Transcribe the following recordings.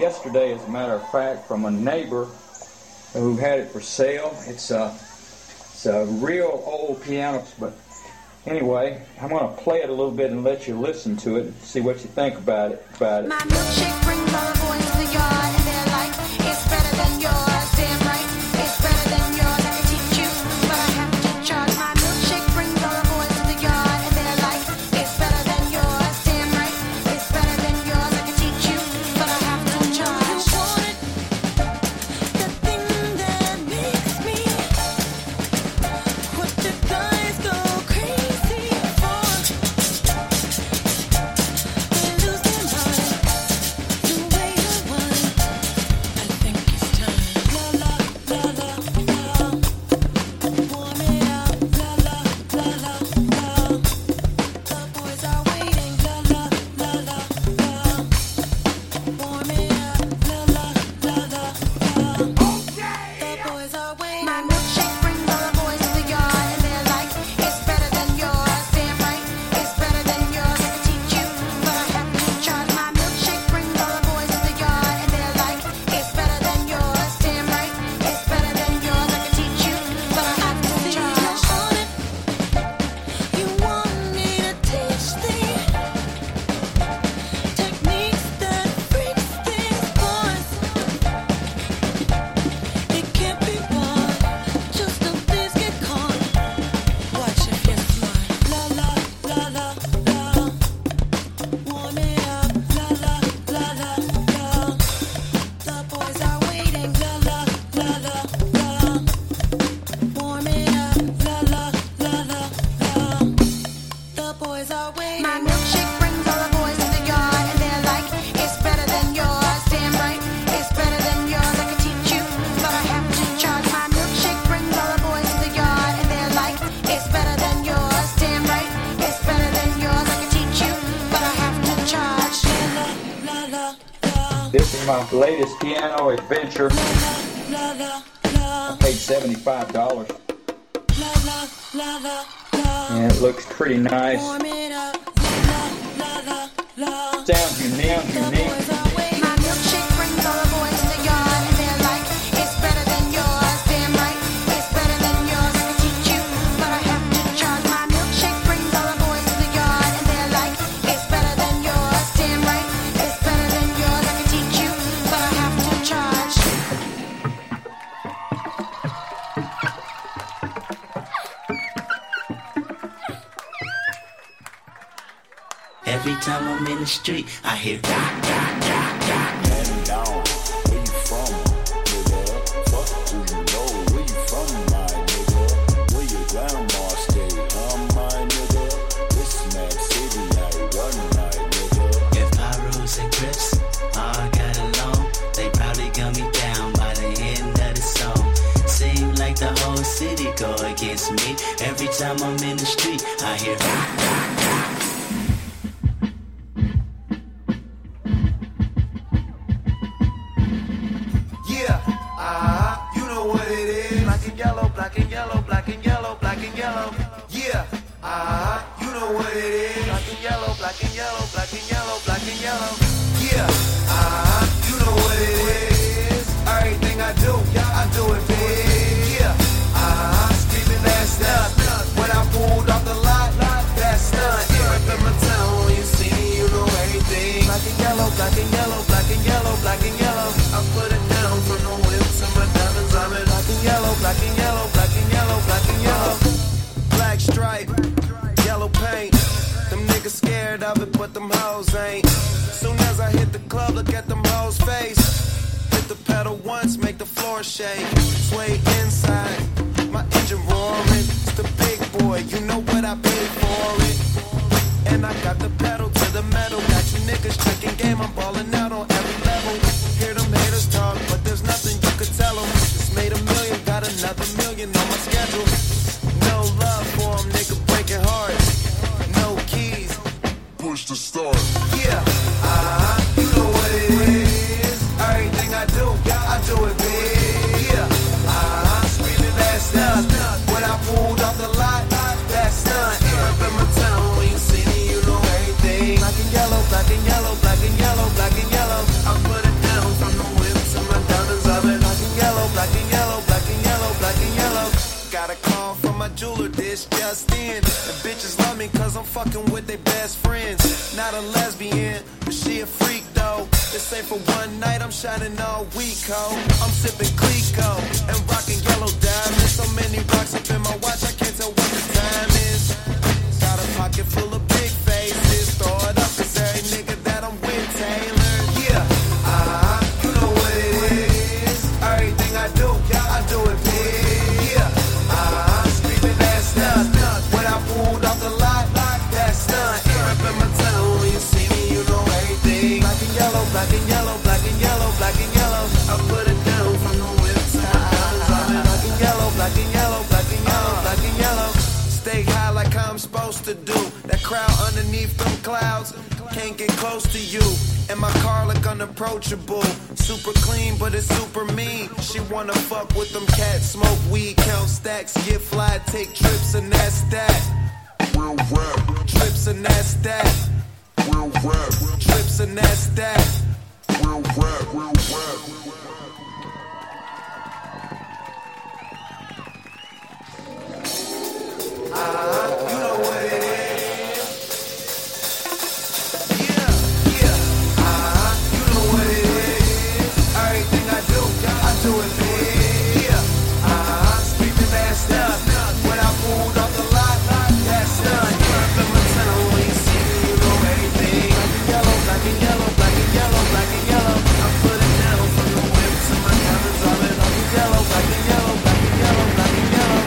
Yesterday, as a matter of fact, from a neighbor who had it for sale. It's a real old piano, but anyway, I'm going to play it a little bit and let you listen to it and see what you think about it. My milkshake brings all the boys to the yard, and they're like, it's better than yours, damn right, it's better than yours, I can teach you, but I have to charge. My milkshake brings all the boys to the yard, and they're like, it's better than yours, damn right, it's better than yours, I can teach you, but I have to charge. My latest piano adventure. I paid $75. And it looks pretty nice. Sounds unique. Every time I'm in the street, I hear da, da, da, da. Man down, where you from, nigga? What do you know? Where you from, my nigga? Where your grandma stay? My nigga? This mad city night, one night, nigga. If Pyros and Crips all got along, they probably got me down by the end of the song. Seem like the whole city go against me. Every time I'm in the street, I hear da, da, da. When I pulled off the lot, that stunt. stripe, yellow paint. Them niggas scared of it, but them hoes ain't. Soon as I hit the club, look at them hoes' face. Hit the pedal once, make the floor shake. Sway inside, my engine roaring. It's the big boy, you know what I paid for it. And I got the pedal to the metal. Got you niggas checking game, I'm balling out on every level. Hear them haters talk, but there's nothing you could tell them. Just made a million, got another million on my schedule. No love for them, nigga breaking hearts. No keys, push to start. Yeah, you know what it is. Everything I do it big. Yeah, screaming that's none. When I pulled off the lot, that's none. Up in my town, when you see me, you know everything. Black and yellow, black and yellow, black and yellow, black and yellow. I put it down from the whip to my diamonds of it. Black and yellow, black and yellow, black and yellow, black and yellow. Got a call from my jeweler, this just in. The bitches love me cause I'm fucking with their best friends. Not a lesbian, but she a freak though. This ain't for one night, I'm shining all week, ho. I'm sipping Clicquot and rocking yellow diamonds. So many rocks up in my watch, I can't tell what the time is. Got a pocket full of big faces. Throw it up cause every nigga that I'm with Taylor. Yeah, you know what it is. Everything I do, yeah, I do it big. Yeah. When I pulled off the lot, that's done. Up in my town, when you see me, you know everything. Black and yellow, black and yellow, black and yellow, black and yellow. I put it down from the website. Black and yellow, black and yellow, black and yellow, black and yellow. Stay high like I'm supposed to do. That crowd underneath them clouds can't get close to you. And my car look unapproachable. Super clean, but it's super mean. She wanna fuck with them cats. Smoke weed, count stacks, get fly, take trips, and that's that. Real rap. Trips, and that's that. Real rap. Trips, and that's that. Real rap, real rap. You know what it is. Do it big, yeah. Speaking that's done. When I pulled off the lot, that's done. Up in my town, when you see me, you know everything. Black and yellow, black and yellow, black and yellow, black and yellow. I put it down from the whip to my diamonds on it. Black and yellow, black and yellow, black and yellow, black and yellow.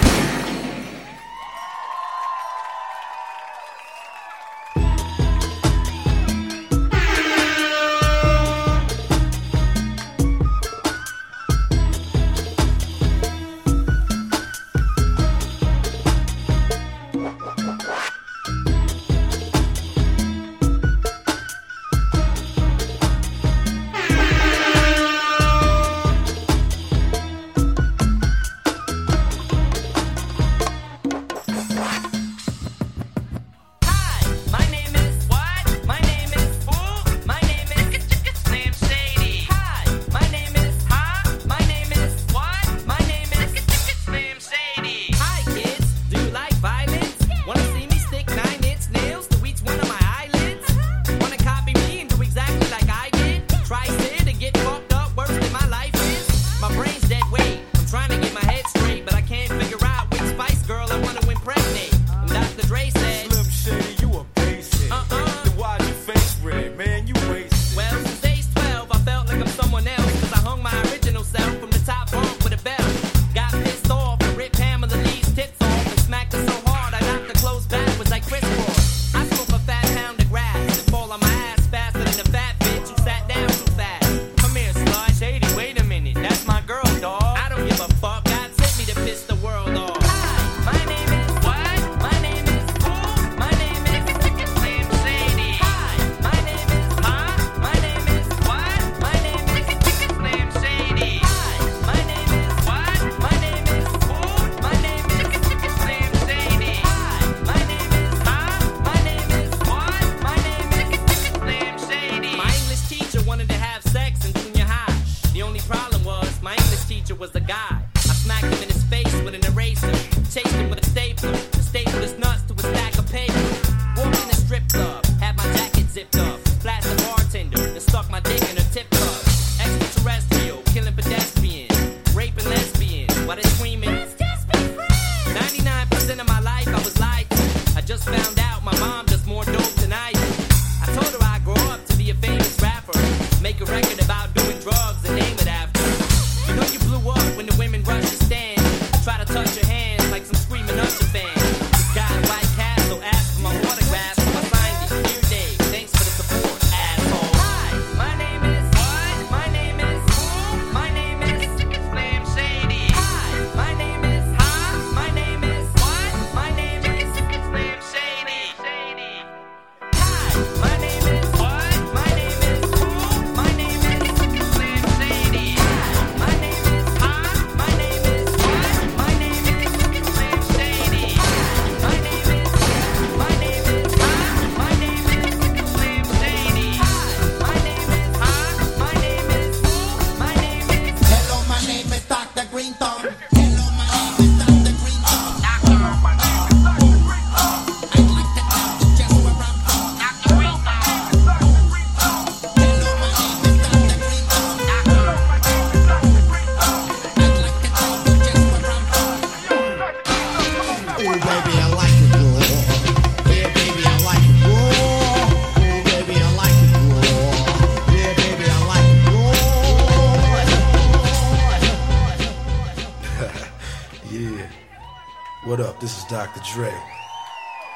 This is Dr. Dre.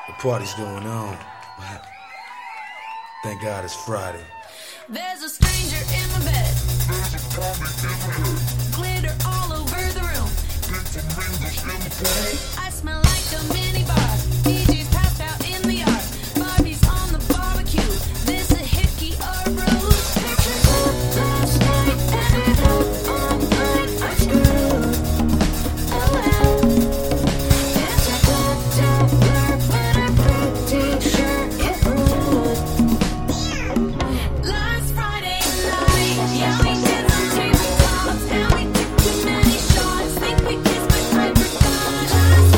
The party's going on. Thank God it's Friday. There's a stranger in my bed. There's a comet in my head. Glitter all over the room. Big flamingos in the pool. I smell like a minibar. DJ's passed out in the yard. Barbie's on the barbecue. This a hickey or a bruise. It's a good last night and I hope all night I screw. Oh well. It's a good job work when I put t-shirt in hood. Last Friday night, yeah we did some table tops and we took too many shots. Think we kissed but I forgot. Last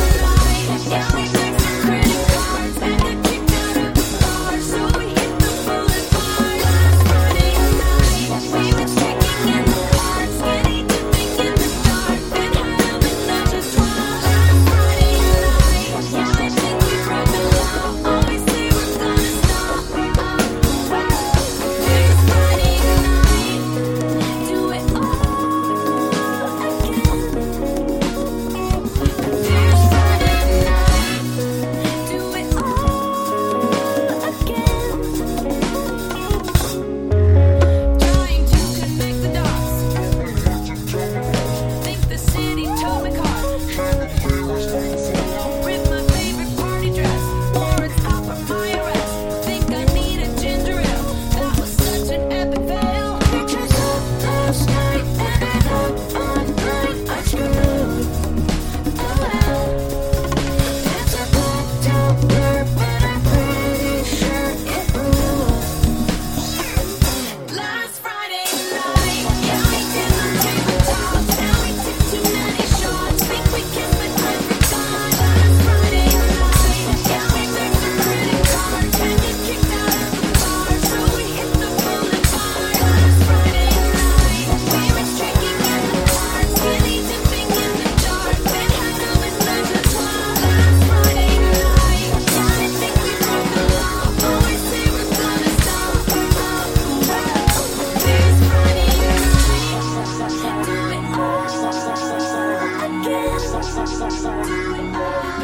Friday night, yeah we took some credit cards and got kicked out of the bar, so we hit the bullet bar. Last Friday night, we were drinking in the car, skinny dipping in the dark, then having such a twirl. Last Friday night, yeah I think we broke the law. Obviously we're gonna stop. Oh well. Next Friday night, do it all again. Next Friday night, do it all again. Trying to connect the dots. Think the city towed my car. Rip my favorite party dress. Warrants out for my arrest. Think I need a ginger ale. That was such an epic fail. Pictures up last night and I hope all night I screwed. Oh well. It's a good job work but I'm pretty sure it rules. Last Friday night, yeah we did some table tops and we took too many shots. Think we kissed but I forgot. Last Friday night, yeah we took some credit cards and got kicked out of the bar, so we hit the bullet bar. Last Friday night, we were drinking in the car, skinny dipping in the dark, then having such a twirl. Last Friday night, yeah I think we broke the law. Obviously we're gonna stop. Oh well. This Friday night, do it all again. Do it all. This Friday night, do it all again. Do it all. This Friday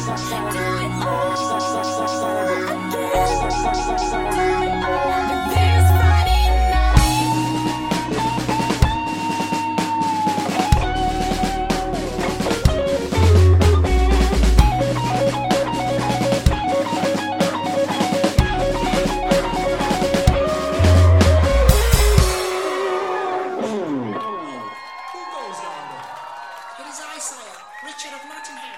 night. It is I, sire, Richard of Nottingham.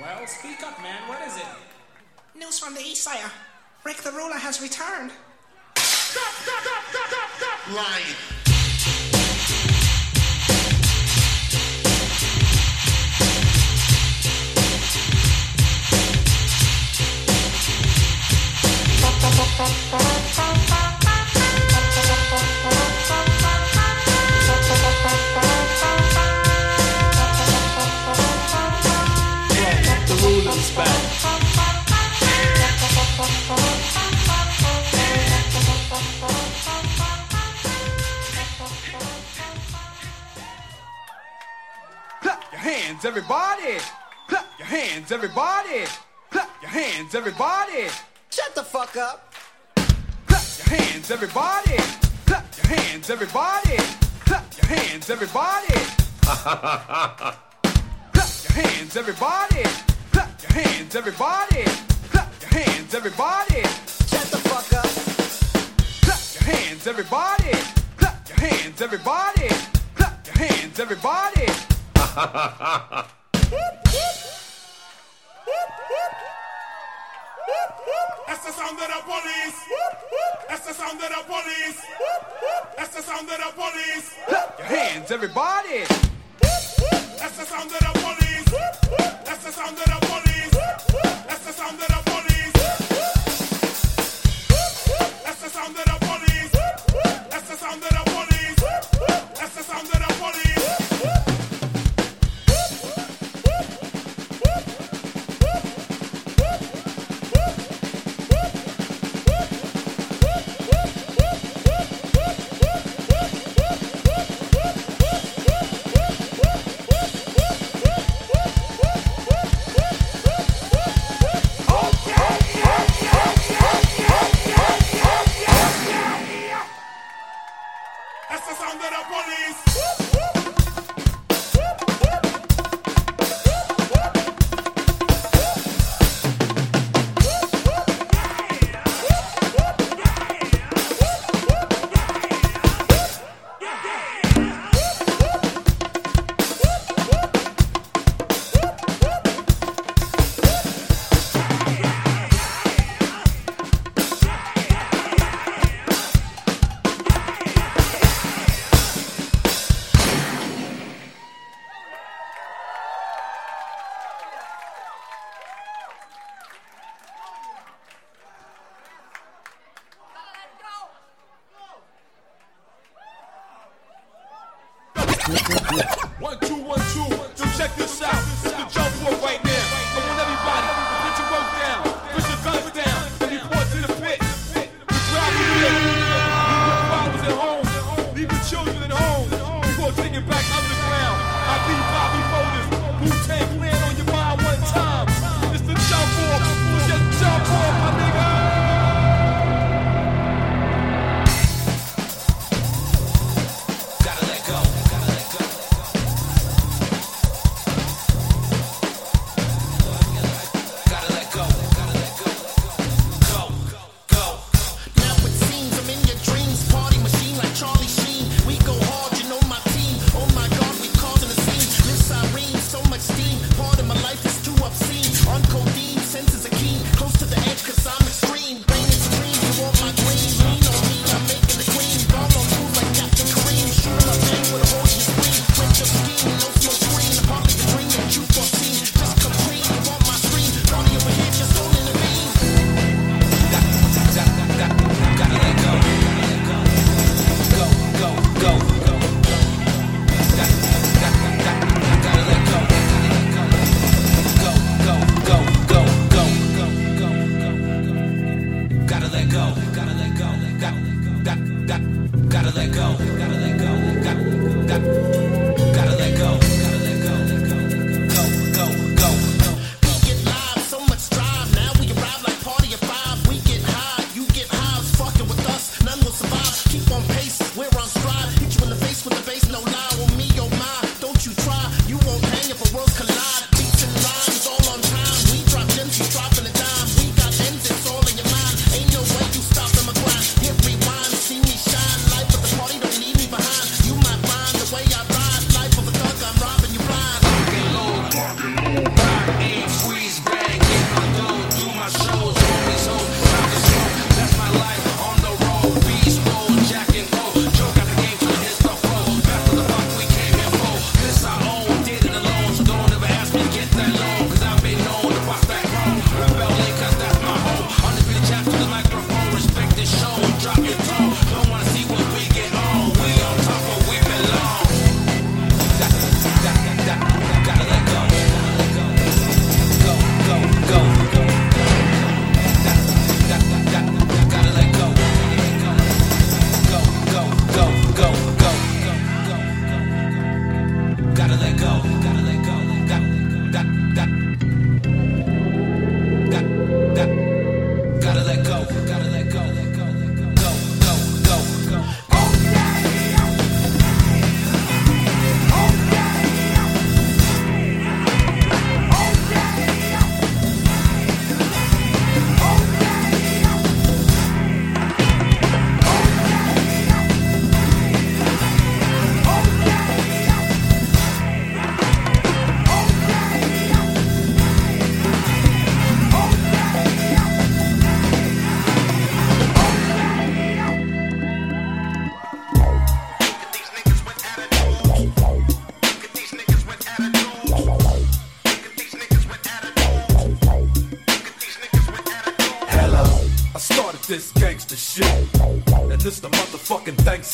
Well, speak up, man. What is it? News from the east, sire. Rick the ruler has returned. Lying. The ruler's back. Clap your hands, everybody. Clap your hands, everybody. Clap your hands, everybody. Shut the fuck up. Clap your hands, everybody. Clap your hands, everybody. Clap your hands, everybody. Clap your hands, everybody. Clap your hands, everybody. Clap your hands, everybody. Shut the fuck up. Clap your hands, everybody. Clap your hands, everybody. Clap your hands, everybody. That's the sound of the police. That's the sound of the police. That's the sound of the police. Clap your hands, everybody. That's the sound of the police. That's the sound of the police. That's the sound of the police. That's the sound of the police. That's the sound of the police. That's the sound of the police. 1, 2, 1, 2. So check this out. It's the jump for right now. I want everybody to put your rope down, put your guns down, and report to the pit. We grab you here. Leave your fathers at home. Leave your children at home. We gonna take it back underground. I be Bobby Motors. Wu-Tang Clan on your mind one time. It's the jump off. It's the jump off, my nigga.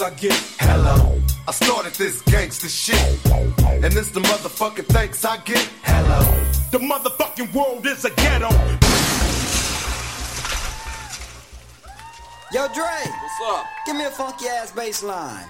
I get hello. I started this gangster shit, and it's the motherfucking thanks I get. Hello, the motherfucking world is a ghetto. Yo, Dre, what's up? Give me a funky ass bass line.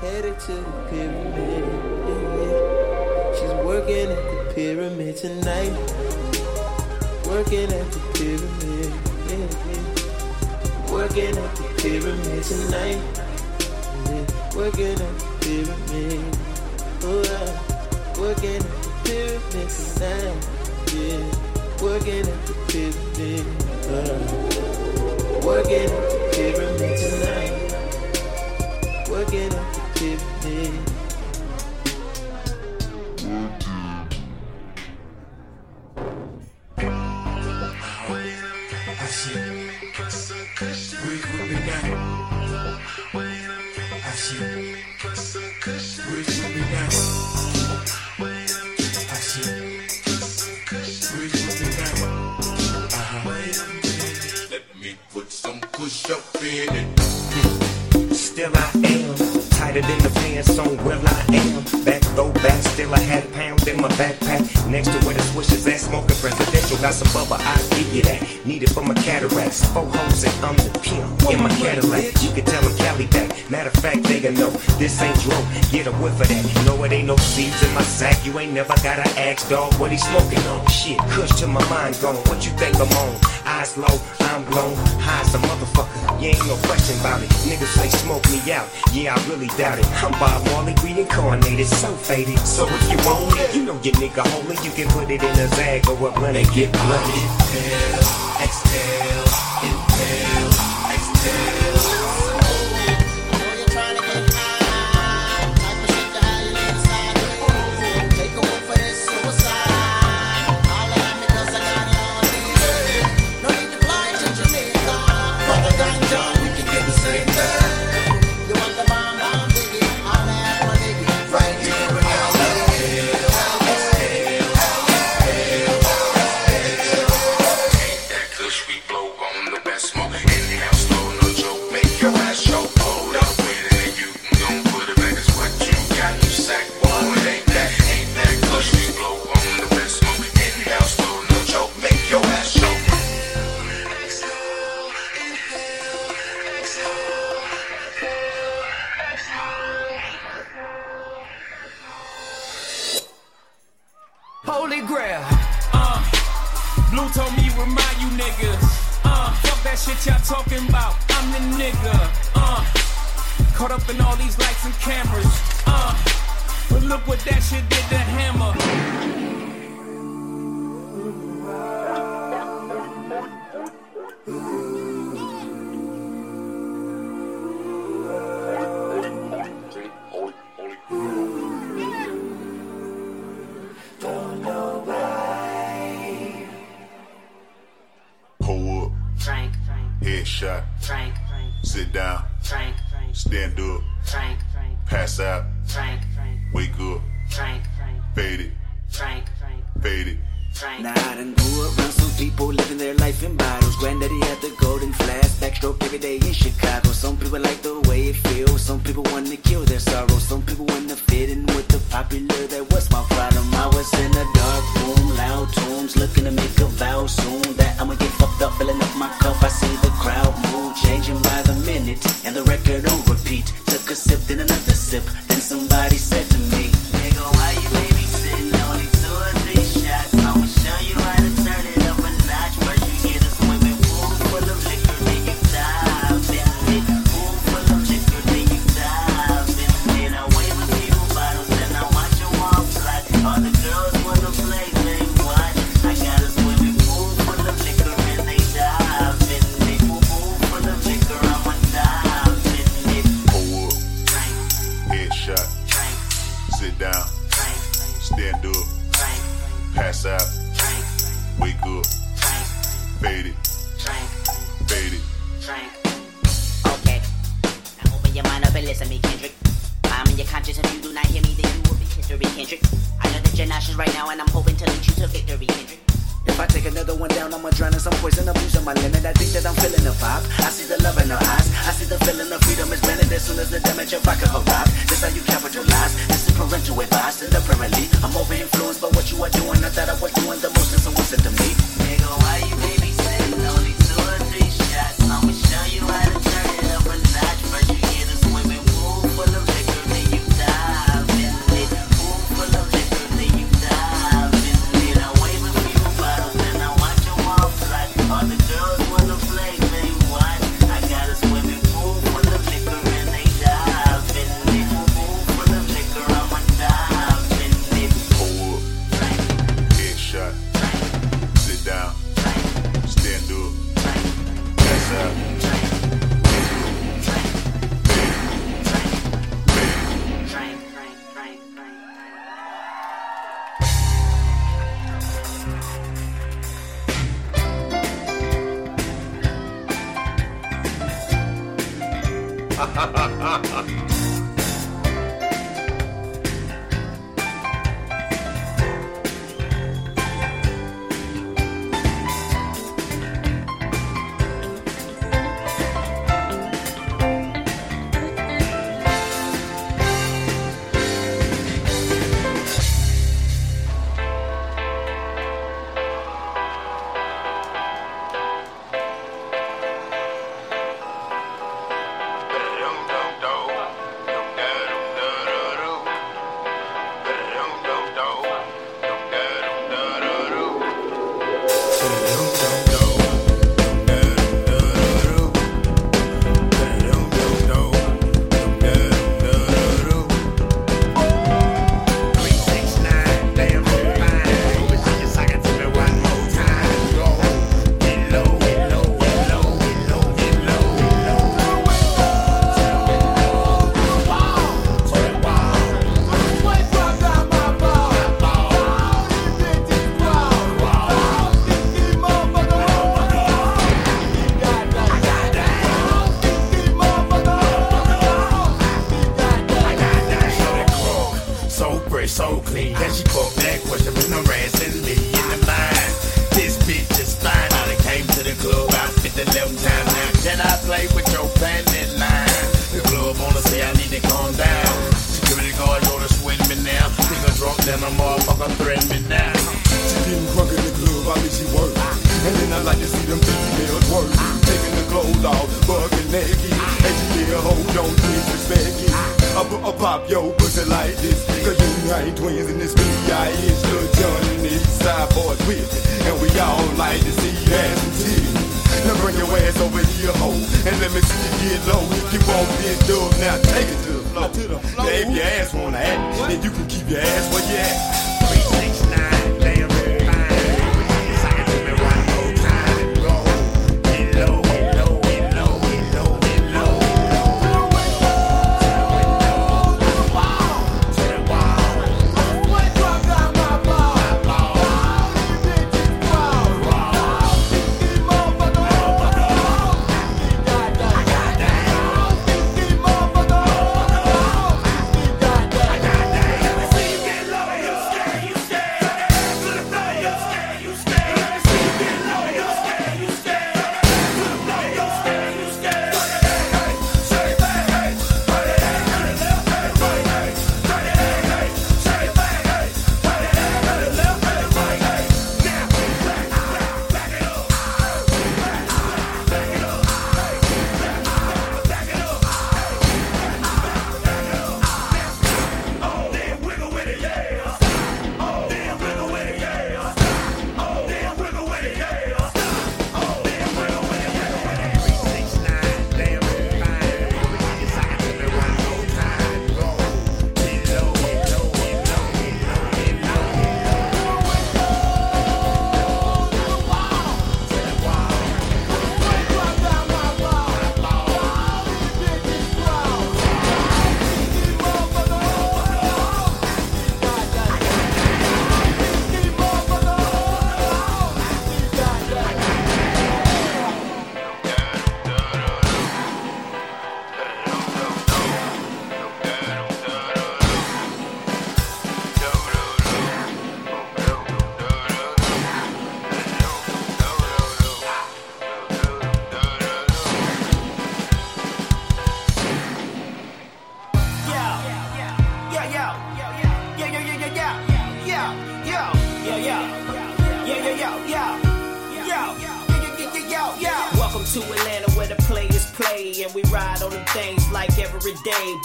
headed to the pyramid. She's working at the pyramid tonight. Working at the pyramid. Working at the pyramid tonight. Working at the pyramid. Oh, yeah. Working at the pyramid tonight. Yeah. Working at the pyramid. Working at the pyramid tonight. Working at the pyramid. This ain't drunk, get a whiff of that. No, it ain't no seeds in my sack. You ain't never gotta ask, dog, what he smoking on. Shit, cush till my mind gone. What you think I'm on? Eyes low, I'm blown. High as a motherfucker, you ain't no question about it. Niggas say smoke me out, yeah, I really doubt it. I'm Bob Marley, reincarnated, so faded. So if you want it, you know your nigga holy. You can put it in a zag or a blunt and get bloody. Inhale, exhale, inhale, exhale.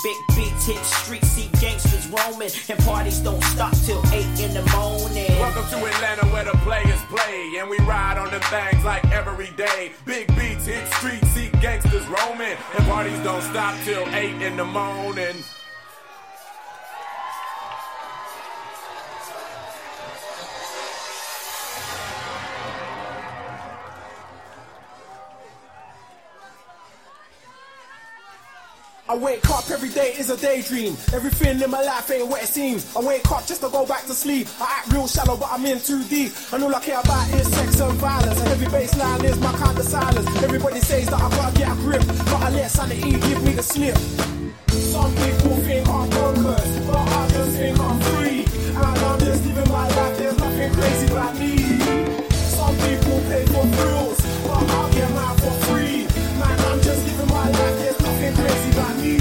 Big beats hit streets, see gangsters roaming, and parties don't stop till 8 in the morning. Welcome to Atlanta where the players play, and we ride on the things like every day. Big beats hit streets, see gangsters roaming, and parties don't stop till 8 in the morning. I wake up every day is a daydream. Everything in my life ain't what it seems. I wake up just to go back to sleep. I act real shallow but I'm in too deep. And all I care about is sex and violence. And every baseline is my kind of silence. Everybody says that I gotta get a grip, but I let sanity give me the slip. Some people think I'm bonkers, but I just think I'm free. And I'm just living my life, there's nothing crazy about me. Some people pay for thrills, but I'll get mine for free. Man, I'm just living my life, there's nothing crazy about me.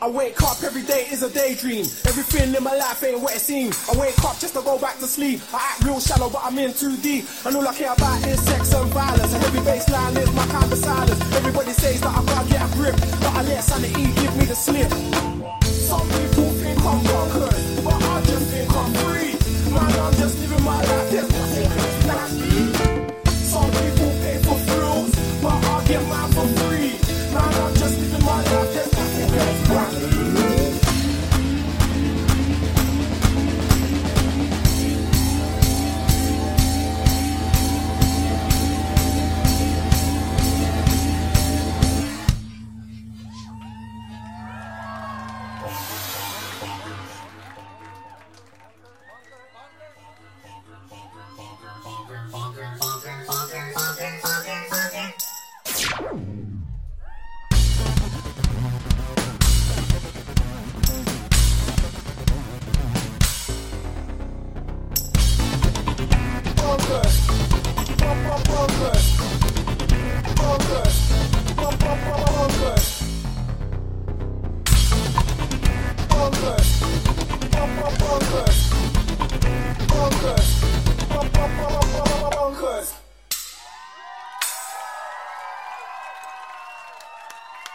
I wake up every day is a daydream. Everything in my life ain't what it seems. I wake up just to go back to sleep. I act real shallow but I'm in too deep. And all I care about is sex and violence. And every baseline is my kind of silence. Everybody says that I gotta get a grip, but I let sanity give me the slip. Some people think I'm broken, but I just think I'm free. Man, I'm just living my life, there's nothing that's me. Some people pay for thrills, but I get mine for free. Man, I'm just living my life, there's nothing that's right.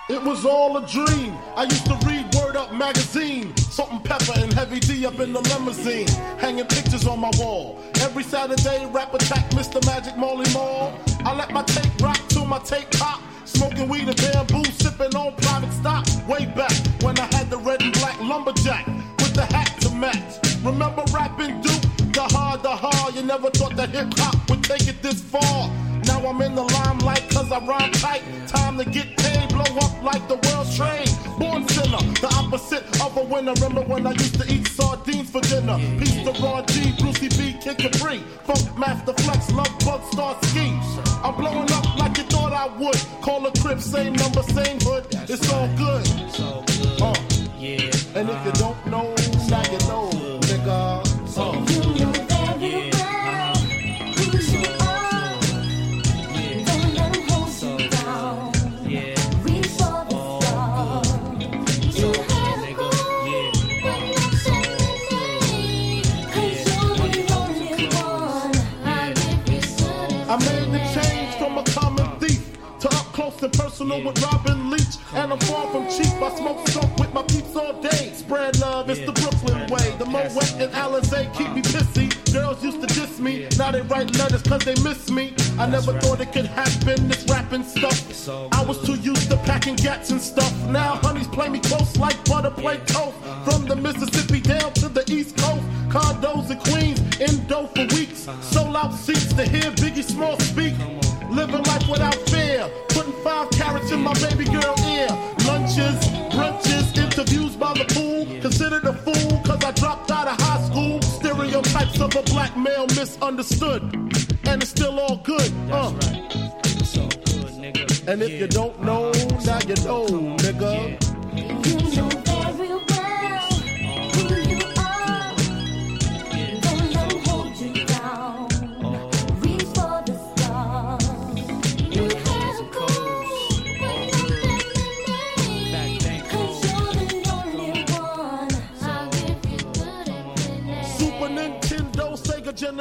It was all a dream. I used to read Word Up magazine. Salt and Pepper and Heavy D up in the limousine, hanging pictures on my wall. Every Saturday, rap attack, Mr. Magic, Marley Mall. I let my tape rock till my tape pop. Smoking weed and bamboo, sipping on private stock. Way back when I had the red and black lumberjack with the hat to match. Remember rapping Duke? The hard. You never thought that hip hop would take it this far. Now I'm in the limelight cause I rhyme tight. Time to get paid, blow up like the world's train. Born sinner, the opposite of a winner. Remember when I used to eat sardines for dinner? Peace to Raw G, Brucey B, Kid Capri, Funk Master Flex, Love Bug, Star Ski. I'm blowing up like you thought I would. Call a crib, same number, same hood. It's all good. And if you don't know, now you know, nigga. Personal with Robin Leach, and I'm far from cheap. I smoke skunk with my peeps all day. Spread love, it's the Brooklyn way. The Moet and Alize keep me pissy. Girls used to diss me, now they write letters cause they miss me. I never thought it could happen, this rapping stuff. I was too used to packing gats and stuff. Now honeys play me close like butter play toast. From the Mississippi down to the East Coast, condos in Queens, in dough for weeks. Sold out seats to hear Biggie Small speak. Living life without fear, putting 5 carrots in my baby girl ear. Lunches, brunches, interviews by the pool. Considered a fool, cause I dropped out of high school. Stereotypes of a black male misunderstood. And it's still all good, That's right. It's all good, nigga. And if you don't know, now you know, nigga. You know very well.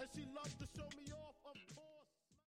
And she loves to show me